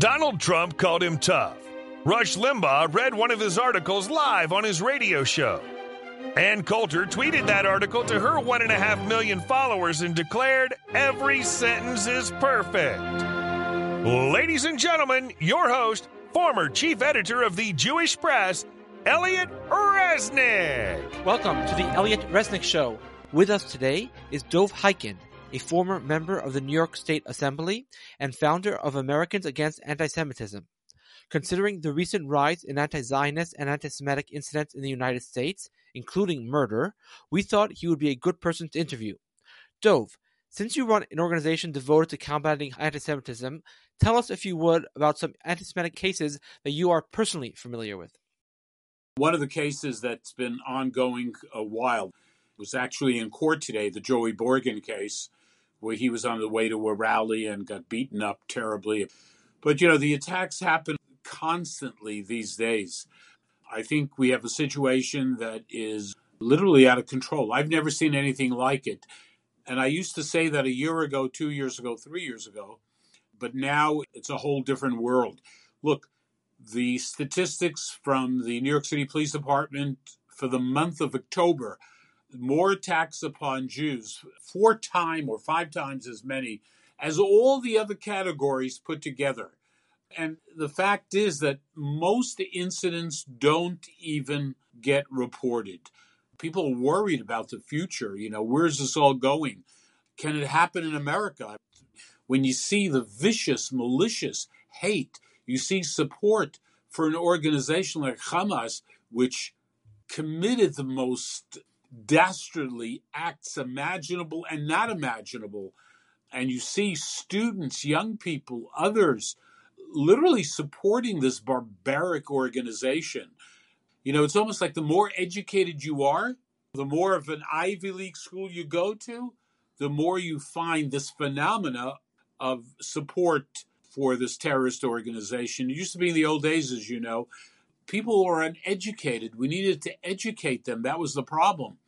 Donald Trump called him tough. Rush Limbaugh read one of his articles live on his radio show. Ann Coulter tweeted that article to her 1.5 million followers and declared, "Every sentence is perfect." Ladies and gentlemen, your host, former chief editor of the Jewish Press, Elliot Resnick. Welcome to the Elliot Resnick Show. With us today is Dov Hikind, a former member of the New York State Assembly and founder of Americans Against Anti-Semitism. Considering the recent rise in anti-Zionist and anti-Semitic incidents in the United States, including murder, we thought he would be a good person to interview. Dov, since you run an organization devoted to combating anti-Semitism, tell us, if you would, about some anti-Semitic cases that you are personally familiar with. One of the cases that's been ongoing a while was actually in court today, the Joey Borgen case, where he was on the way to a rally and got beaten up terribly. But, you know, the attacks happen constantly these days. I think we have a situation that is literally out of control. I've never seen anything like it. And I used to say that a year ago, 2 years ago, 3 years ago, but now it's a whole different world. Look, the statistics from the New York City Police Department for the month of October, more attacks upon Jews, 4 times or 5 times as many as all the other categories put together. And the fact is that most incidents don't even get reported. People are worried about the future. You know, where's this all going? Can it happen in America? When you see the vicious, malicious hate, you see support for an organization like Hamas, which committed the most dastardly acts imaginable and not imaginable. And you see students, young people, others, literally supporting this barbaric organization. You know, it's almost like the more educated you are, the more of an Ivy League school you go to, the more you find this phenomena of support for this terrorist organization. It used to be in the old days, as you know, people were uneducated. We needed to educate them. That was the problem.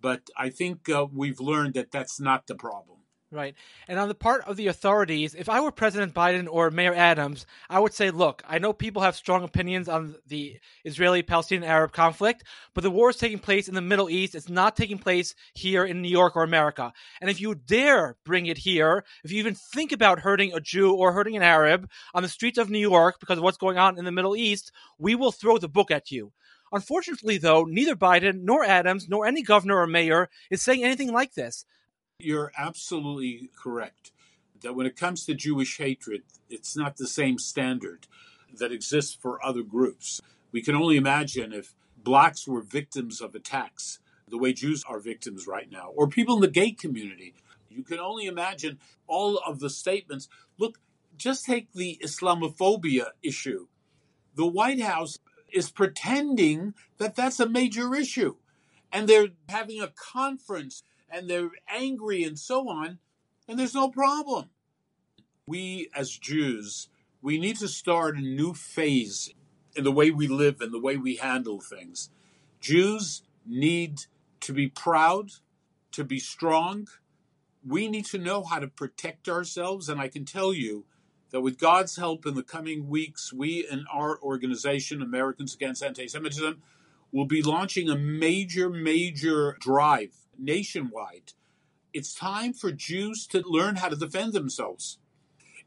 But I think we've learned that that's not the problem. Right. And on the part of the authorities, if I were President Biden or Mayor Adams, I would say, look, I know people have strong opinions on the Israeli-Palestinian-Arab conflict, but the war is taking place in the Middle East. It's not taking place here in New York or America. And if you dare bring it here, if you even think about hurting a Jew or hurting an Arab on the streets of New York because of what's going on in the Middle East, we will throw the book at you. Unfortunately, though, neither Biden nor Adams nor any governor or mayor is saying anything like this. You're absolutely correct that when it comes to Jewish hatred, it's not the same standard that exists for other groups. We can only imagine if blacks were victims of attacks the way Jews are victims right now, or people in the gay community. You can only imagine all of the statements. Look, just take the Islamophobia issue. The White House is pretending that that's a major issue, and they're having a conference and they're angry and so on, and there's no problem. We as Jews, we need to start a new phase in the way we live and the way we handle things. Jews need to be proud, to be strong. We need to know how to protect ourselves, and I can tell you that with God's help in the coming weeks, we and our organization, Americans Against Anti-Semitism, will be launching a major, major drive nationwide. It's time for Jews to learn how to defend themselves.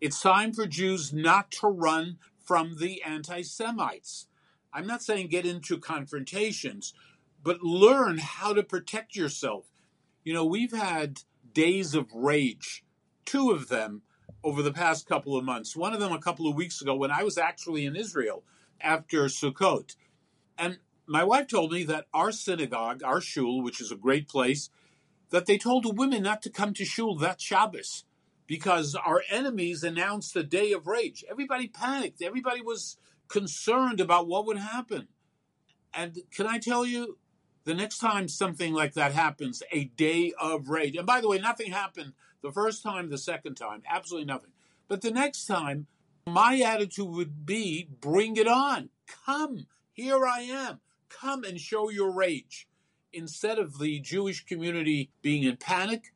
It's time for Jews not to run from the anti-Semites. I'm not saying get into confrontations, but learn how to protect yourself. You know, we've had days of rage, 2 of them over the past couple of months. One of them a couple of weeks ago when I was actually in Israel after Sukkot. And my wife told me that our synagogue, our shul, which is a great place, that they told the women not to come to shul that Shabbos because our enemies announced a day of rage. Everybody panicked. Everybody was concerned about what would happen. And can I tell you, the next time something like that happens, a day of rage. And by the way, nothing happened the first time, the second time. Absolutely nothing. But the next time, my attitude would be, bring it on. Come. Here I am. Come and show your rage. Instead of the Jewish community being in panic,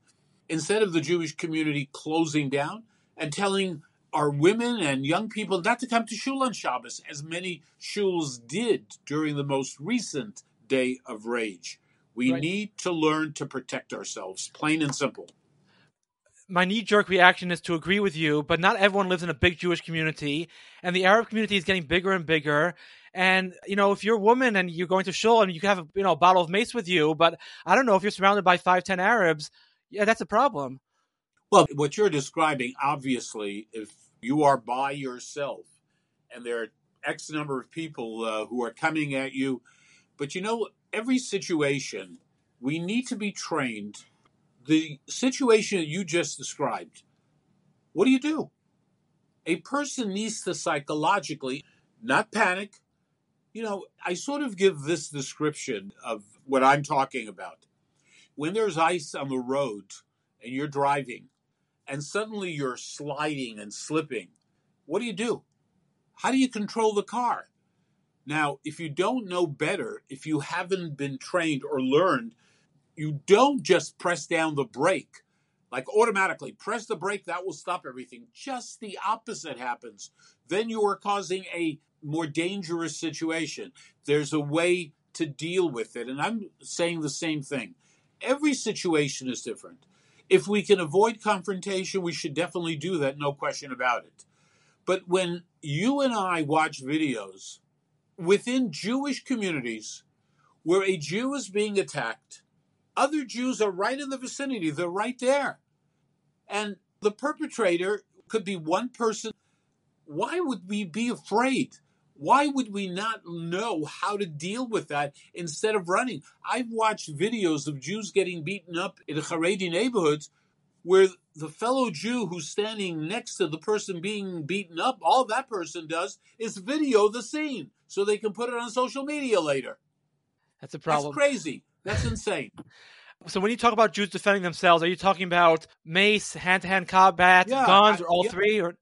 instead of the Jewish community closing down and telling are women and young people not to come to shul on Shabbos, as many shuls did during the most recent day of rage. We need to learn to protect ourselves, plain and simple. My knee-jerk reaction is to agree with you, but not everyone lives in a big Jewish community, and the Arab community is getting bigger and bigger. And, you know, if you're a woman and you're going to shul and you have, you know, a bottle of mace with you, but I don't know, if you're surrounded by 5-10 Arabs, yeah, that's a problem. Well, what you're describing, obviously, if you are by yourself and there are X number of people who are coming at you, but, you know, every situation, we need to be trained. The situation you just described, what do? A person needs to psychologically not panic. You know, I sort of give this description of what I'm talking about. When there's ice on the road and you're driving, and suddenly you're sliding and slipping, what do? How do you control the car? Now, if you don't know better, if you haven't been trained or learned, you don't just press down the brake, like automatically. Press the brake, that will stop everything. Just the opposite happens. Then you are causing a more dangerous situation. There's a way to deal with it. And I'm saying the same thing. Every situation is different. If we can avoid confrontation, we should definitely do that, no question about it. But when you and I watch videos within Jewish communities where a Jew is being attacked, other Jews are right in the vicinity. They're right there. And the perpetrator could be one person. Why would we be afraid? Why would we not know how to deal with that instead of running? I've watched videos of Jews getting beaten up in Haredi neighborhoods where the fellow Jew who's standing next to the person being beaten up, all that person does is video the scene so they can put it on social media later. That's a problem. That's crazy. That's insane. So when you talk about Jews defending themselves, are you talking about mace, hand-to-hand combat, guns, or all three? Or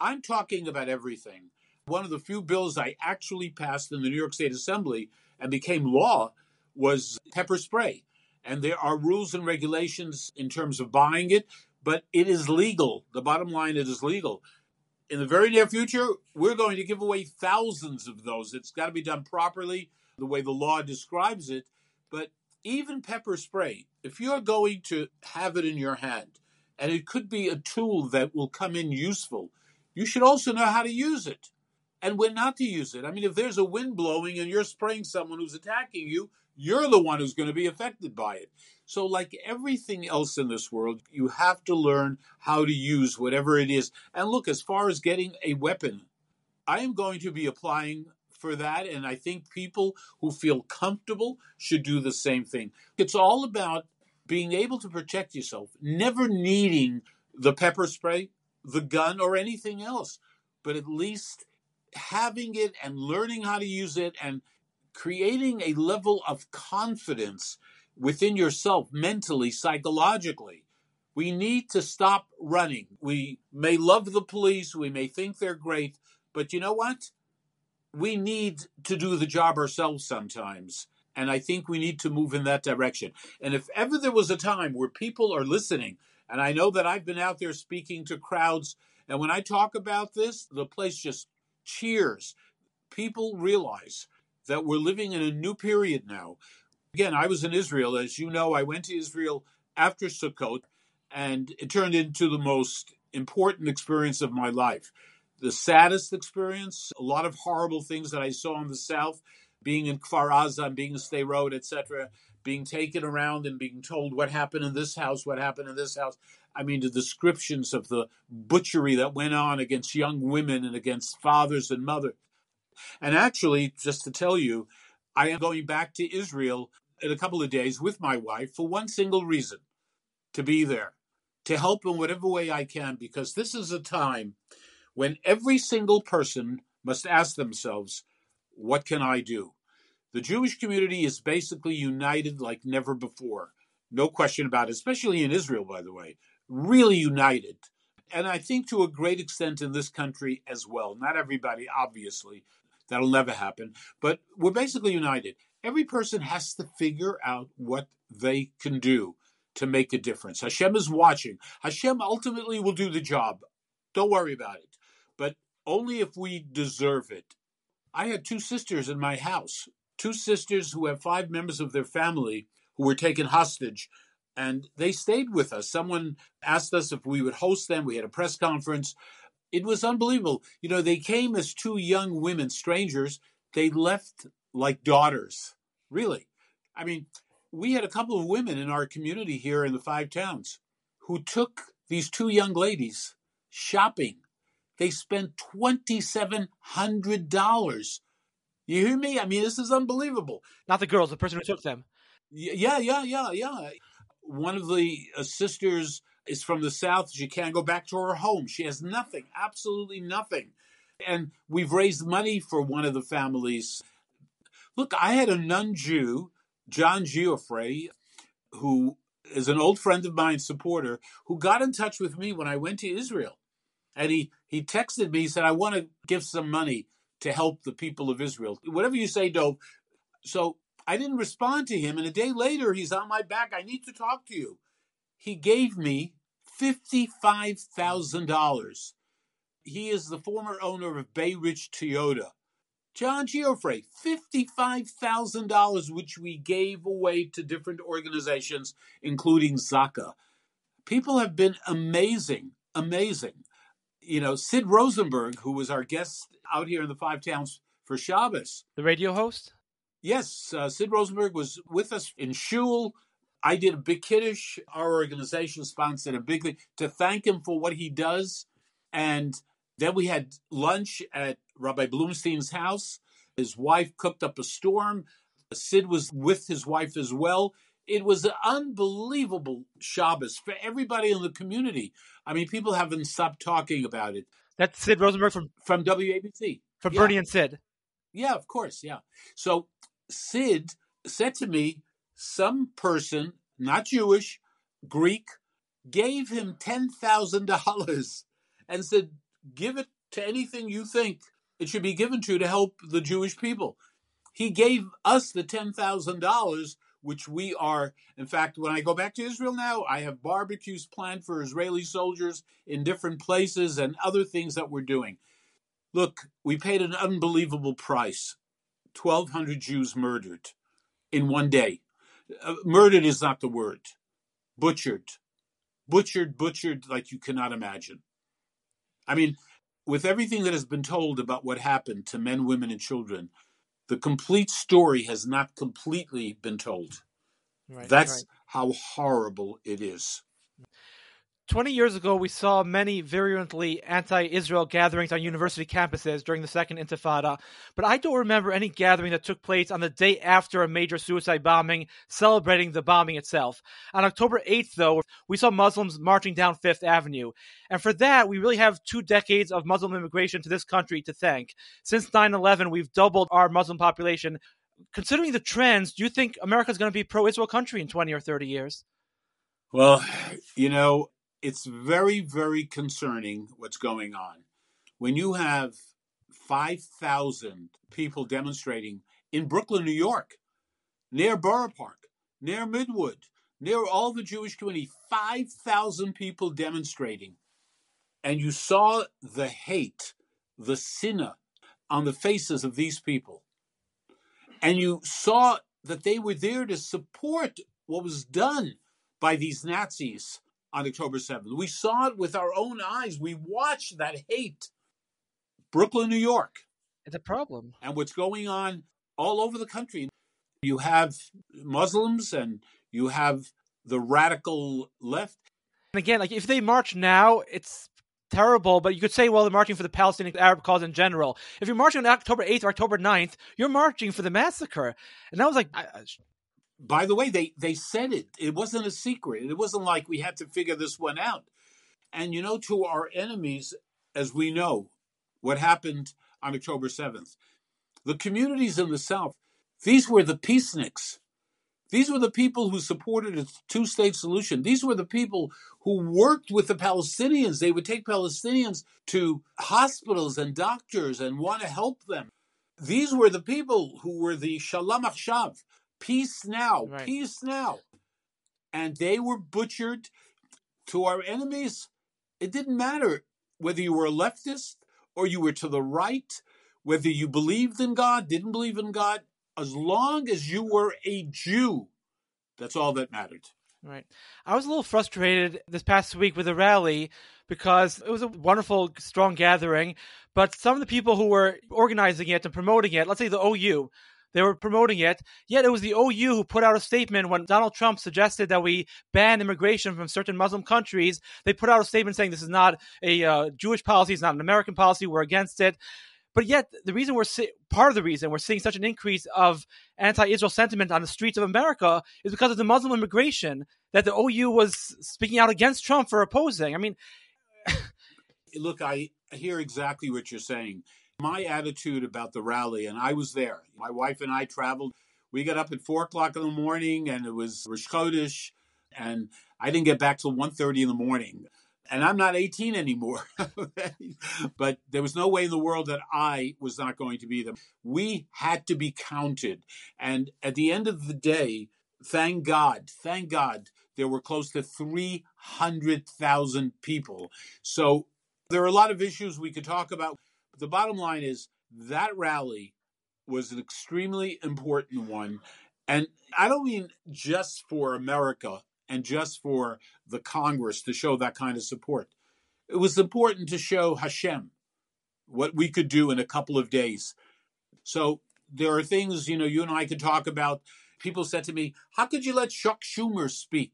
I'm talking about everything. One of the few bills I actually passed in the New York State Assembly and became law was pepper spray. And there are rules and regulations in terms of buying it, but it is legal. The bottom line, it is legal. In the very near future, we're going to give away thousands of those. It's got to be done properly, the way the law describes it. But even pepper spray, if you're going to have it in your hand, and it could be a tool that will come in useful, you should also know how to use it. And when not to use it. I mean, if there's a wind blowing and you're spraying someone who's attacking you, you're the one who's going to be affected by it. So like everything else in this world, you have to learn how to use whatever it is. And look, as far as getting a weapon, I am going to be applying for that, and I think people who feel comfortable should do the same thing. It's all about being able to protect yourself, never needing the pepper spray, the gun, or anything else, but at least having it and learning how to use it and creating a level of confidence within yourself mentally, psychologically. We need to stop running. We may love the police, we may think they're great, but you know what? We need to do the job ourselves sometimes. And I think we need to move in that direction. And if ever there was a time where people are listening, and I know that I've been out there speaking to crowds, and when I talk about this, the place just cheers. People realize that we're living in a new period now. Again, I was in Israel. As you know, I went to Israel after Sukkot, and it turned into the most important experience of my life. The saddest experience, a lot of horrible things that I saw in the South, being in Kfar Aza and being in Sderot, etc., being taken around and being told what happened in this house, what happened in this house. I mean, the descriptions of the butchery that went on against young women and against fathers and mothers. And actually, just to tell you, I am going back to Israel in a couple of days with my wife for one single reason, to be there, to help in whatever way I can, because this is a time when every single person must ask themselves, what can I do? The Jewish community is basically united like never before. No question about it, especially in Israel, by the way. Really united. And I think to a great extent in this country as well. Not everybody, obviously. That'll never happen. But we're basically united. Every person has to figure out what they can do to make a difference. Hashem is watching. Hashem ultimately will do the job. Don't worry about it. But only if we deserve it. I had two sisters in my house, two sisters who have five members of their family who were taken hostage, and they stayed with us. Someone asked us if we would host them. We had a press conference. It was unbelievable. You know, they came as two young women, strangers. They left like daughters, really. I mean, we had a couple of women in our community here in the Five Towns who took these two young ladies shopping. They spent $2,700. You hear me? I mean, this is unbelievable. Not the girls, the person who took them. Yeah. One of the sisters is from the South. She can't go back to her home. She has nothing, absolutely nothing. And we've raised money for one of the families. Look, I had a non-Jew, John Geoffrey, who is an old friend of mine, supporter, who got in touch with me when I went to Israel. And he texted me, he said, I want to give some money to help the people of Israel. Whatever you say, Dov. So I didn't respond to him. And a day later, he's on my back. I need to talk to you. He gave me $55,000. He is the former owner of Bay Ridge Toyota. John Geoffrey, $55,000, which we gave away to different organizations, including Zaka. People have been amazing. You know, Sid Rosenberg, who was our guest out here in the Five Towns for Shabbos. The radio host? Yes, Sid Rosenberg was with us in Shul. I did a big Kiddush. Our organization sponsored a big thing to thank him for what he does. And then we had lunch at Rabbi Bloomstein's house. His wife cooked up a storm. Sid was with his wife as well. It was an unbelievable Shabbos for everybody in the community. I mean, people haven't stopped talking about it. That's Sid Rosenberg from WABC. From Bernie and Sid. Yeah, of course, yeah. So Sid said to me, some person, not Jewish, Greek, gave him $10,000 and said, give it to anything you think it should be given to help the Jewish people. He gave us the $10,000, which we are, in fact, when I go back to Israel now, I have barbecues planned for Israeli soldiers in different places and other things that we're doing. Look, we paid an unbelievable price. 1,200 Jews murdered in one day. Murdered is not the word. Butchered like you cannot imagine. I mean, with everything that has been told about what happened to men, women, and children, the complete story has not completely been told. Right, that's right. How horrible it is. 20 years ago, we saw many virulently anti-Israel gatherings on university campuses during the Second Intifada, but I don't remember any gathering that took place on the day after a major suicide bombing, celebrating the bombing itself. On October 8th, though, we saw Muslims marching down Fifth Avenue. And for that, we really have 2 decades of Muslim immigration to this country to thank. Since 9/11, we've doubled our Muslim population. Considering the trends, do you think America's going to be a pro-Israel country in 20 or 30 years? Well, you know, it's very, very concerning what's going on. When you have 5,000 people demonstrating in Brooklyn, New York, near Borough Park, near Midwood, near all the Jewish community, 5,000 people demonstrating. And you saw the hate, the sinna on the faces of these people. And you saw that they were there to support what was done by these Nazis on October 7th. We saw it with our own eyes. We watched that hate. Brooklyn, New York. It's a problem. And what's going on all over the country. You have Muslims and you have the radical left. And again, like if they march now, it's terrible, but you could say, well, they're marching for the Palestinian Arab cause in general. If you're marching on October 8th or October 9th, you're marching for the massacre. And I was like... By the way, they said it. It wasn't a secret. It wasn't like we had to figure this one out. And, you know, to our enemies, as we know, what happened on October 7th, the communities in the South, these were the peaceniks. These were the people who supported a two-state solution. These were the people who worked with the Palestinians. They would take Palestinians to hospitals and doctors and want to help them. These were the people who were the Shalom Achshav. Peace now, right. Peace now. And they were butchered. To our enemies, it didn't matter. whether you were a leftist or you were to the right, whether you believed in God, didn't believe in God, as long as you were a Jew, that's all that mattered. Right. I was a little frustrated this past week with the rally because it was a wonderful, strong gathering, but some of the people who were organizing it and promoting it, let's say the OU, they were promoting it, yet it was the OU who put out a statement when Donald Trump suggested that we ban immigration from certain Muslim countries. They put out a statement saying this is not a Jewish policy, it's not an American policy, we're against it. But yet, the reason part of the reason we're seeing such an increase of anti-Israel sentiment on the streets of America is because of the Muslim immigration that the OU was speaking out against Trump for opposing. I mean, look, I hear exactly what you're saying. My attitude about the rally, and I was there. My wife and I traveled. We got up at 4 o'clock in the morning, and it was Rosh Chodesh, and I didn't get back till 1:30 in the morning. And I'm not 18 anymore, but there was no way in the world that I was not going to be there. We had to be counted. And at the end of the day, thank God, there were close to 300,000 people. So there are a lot of issues we could talk about. But the bottom line is that rally was an extremely important one. And I don't mean just for America and just for the Congress to show that kind of support. It was important to show Hashem what we could do in a couple of days. So there are things, you and I could talk about. People said to me, how could you let Chuck Schumer speak?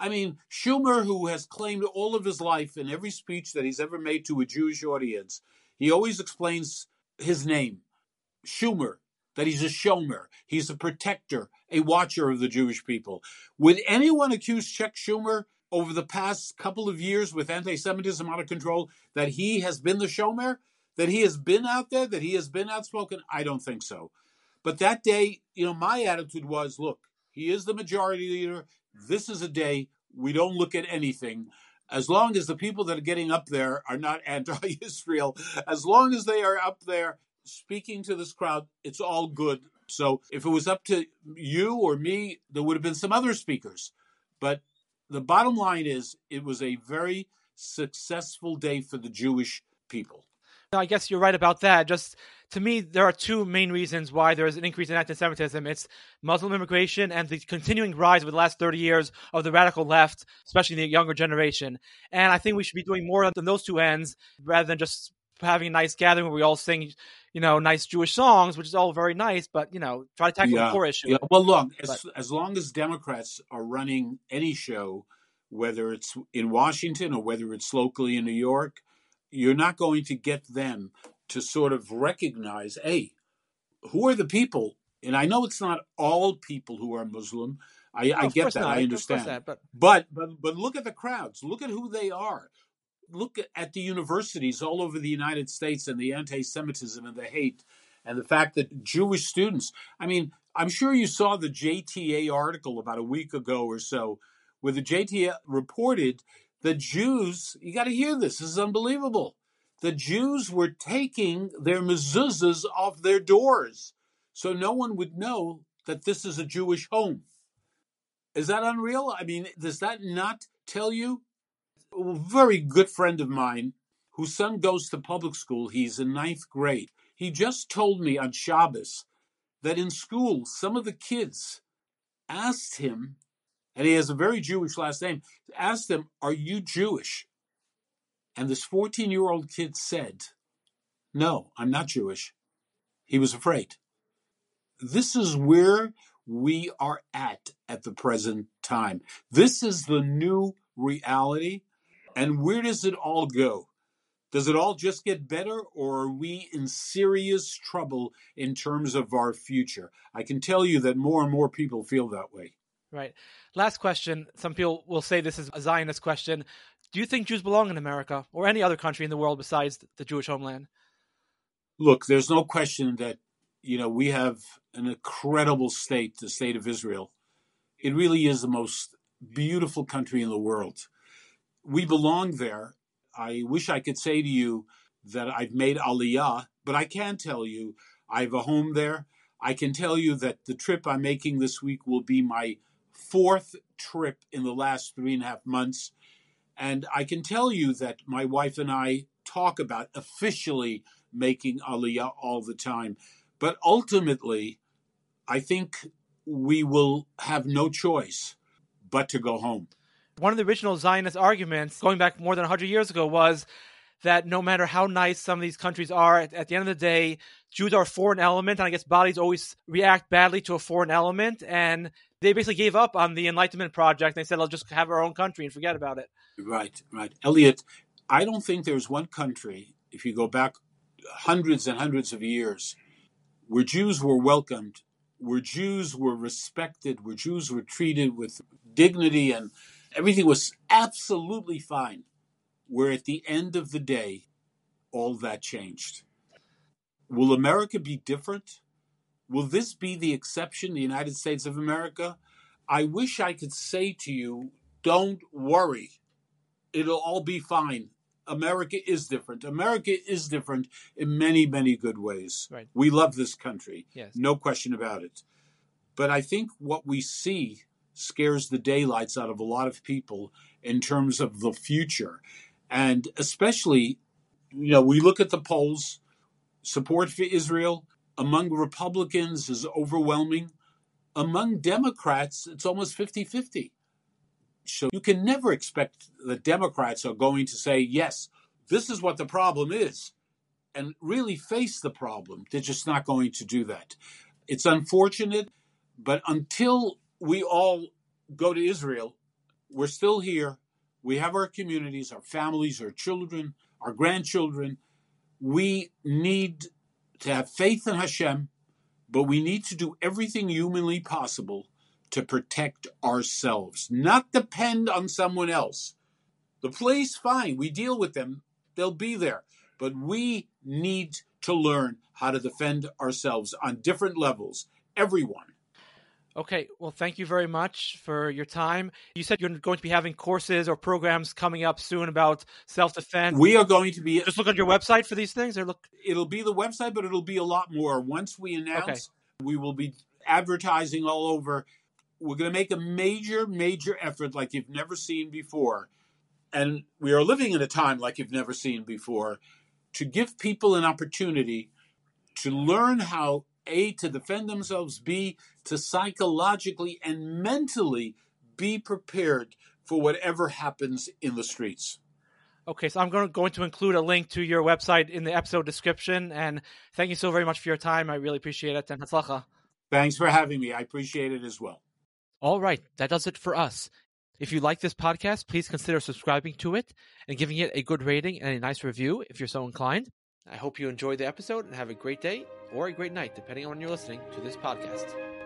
I mean, Schumer, who has claimed all of his life in every speech that he's ever made to a Jewish audience, he always explains his name, Schumer, that he's a shomer, he's a protector, a watcher of the Jewish people. Would anyone accuse Chuck Schumer over the past couple of years with anti-Semitism out of control that he has been the shomer, that he has been out there, that he has been outspoken? I don't think so. But that day, my attitude was, look, he is the majority leader. This is a day we don't look at anything. As long as the people that are getting up there are not anti-Israel, as long as they are up there speaking to this crowd, it's all good. So if it was up to you or me, there would have been some other speakers. But the bottom line is it was a very successful day for the Jewish people. I guess you're right about that. Just to me, there are two main reasons why there is an increase in anti-Semitism. It's Muslim immigration and the continuing rise over the last 30 years of the radical left, especially the younger generation. And I think we should be doing more than those two ends rather than just having a nice gathering where we all sing, nice Jewish songs, which is all very nice, but, try to tackle the core issue. Yeah. Well, look, as long as Democrats are running any show, whether it's in Washington or whether it's locally in New York, you're not going to get them to sort of recognize, hey, who are the people? And I know it's not all people who are Muslim. I get that. I understand. But look at the crowds. Look at who they are. Look at the universities all over the United States and the anti-Semitism and the hate and the fact that Jewish students, I mean, I'm sure you saw the JTA article about a week ago or so where the JTA reported the Jews, you got to hear this, this is unbelievable. The Jews were taking their mezuzahs off their doors so no one would know that this is a Jewish home. Is that unreal? I mean, does that not tell you? A very good friend of mine whose son goes to public school, he's in 9th grade. He just told me on Shabbos that in school, some of the kids asked him, and he has a very Jewish last name, asked him, are you Jewish? And this 14-year-old kid said, no, I'm not Jewish. He was afraid. This is where we are at the present time. This is the new reality. And where does it all go? Does it all just get better, or are we in serious trouble in terms of our future? I can tell you that more and more people feel that way. Right. Last question. Some people will say this is a Zionist question. Do you think Jews belong in America or any other country in the world besides the Jewish homeland? Look, there's no question that, we have an incredible state, the state of Israel. It really is the most beautiful country in the world. We belong there. I wish I could say to you that I've made Aliyah, but I can tell you I have a home there. I can tell you that the trip I'm making this week will be my 4th trip in the last 3.5 months. And I can tell you that my wife and I talk about officially making Aliyah all the time. But ultimately, I think we will have no choice but to go home. One of the original Zionist arguments, going back more than 100 years ago, was that no matter how nice some of these countries are, at the end of the day, Jews are a foreign element, and I guess bodies always react badly to a foreign element. And they basically gave up on the Enlightenment project. They said, let's just have our own country and forget about it. Right, right. Elliot, I don't think there's one country, if you go back hundreds and hundreds of years, where Jews were welcomed, where Jews were respected, where Jews were treated with dignity, and everything was absolutely fine, where at the end of the day, all that changed. Will America be different? Will this be the exception, the United States of America? I wish I could say to you, don't worry. It'll all be fine. America is different. America is different in many, many good ways. Right. We love this country. Yes. No question about it. But I think what we see scares the daylights out of a lot of people in terms of the future. And especially, you know, we look at the polls, support for Israel among Republicans is overwhelming. Among Democrats, it's almost 50-50. So you can never expect the Democrats are going to say, yes, this is what the problem is, and really face the problem. They're just not going to do that. It's unfortunate, but until we all go to Israel, we're still here. We have our communities, our families, our children, our grandchildren. We need to have faith in Hashem, but we need to do everything humanly possible to protect ourselves, not depend on someone else. The police, fine, we deal with them, they'll be there. But we need to learn how to defend ourselves on different levels, everyone. Okay, well, thank you very much for your time. You said you're going to be having courses or programs coming up soon about self-defense. We are going to be... Just look on your website for these things? Or look. It'll be the website, but it'll be a lot more. Once we announce, We will be advertising all over. We're going to make a major, major effort like you've never seen before. And we are living in a time like you've never seen before to give people an opportunity to learn how, A, to defend themselves, B, to psychologically and mentally be prepared for whatever happens in the streets. Okay, so I'm going to include a link to your website in the episode description. And thank you so very much for your time. I really appreciate it. And hatzlacha. Thanks for having me. I appreciate it as well. All right, that does it for us. If you like this podcast, please consider subscribing to it and giving it a good rating and a nice review if you're so inclined. I hope you enjoyed the episode and have a great day or a great night, depending on when you're listening to this podcast.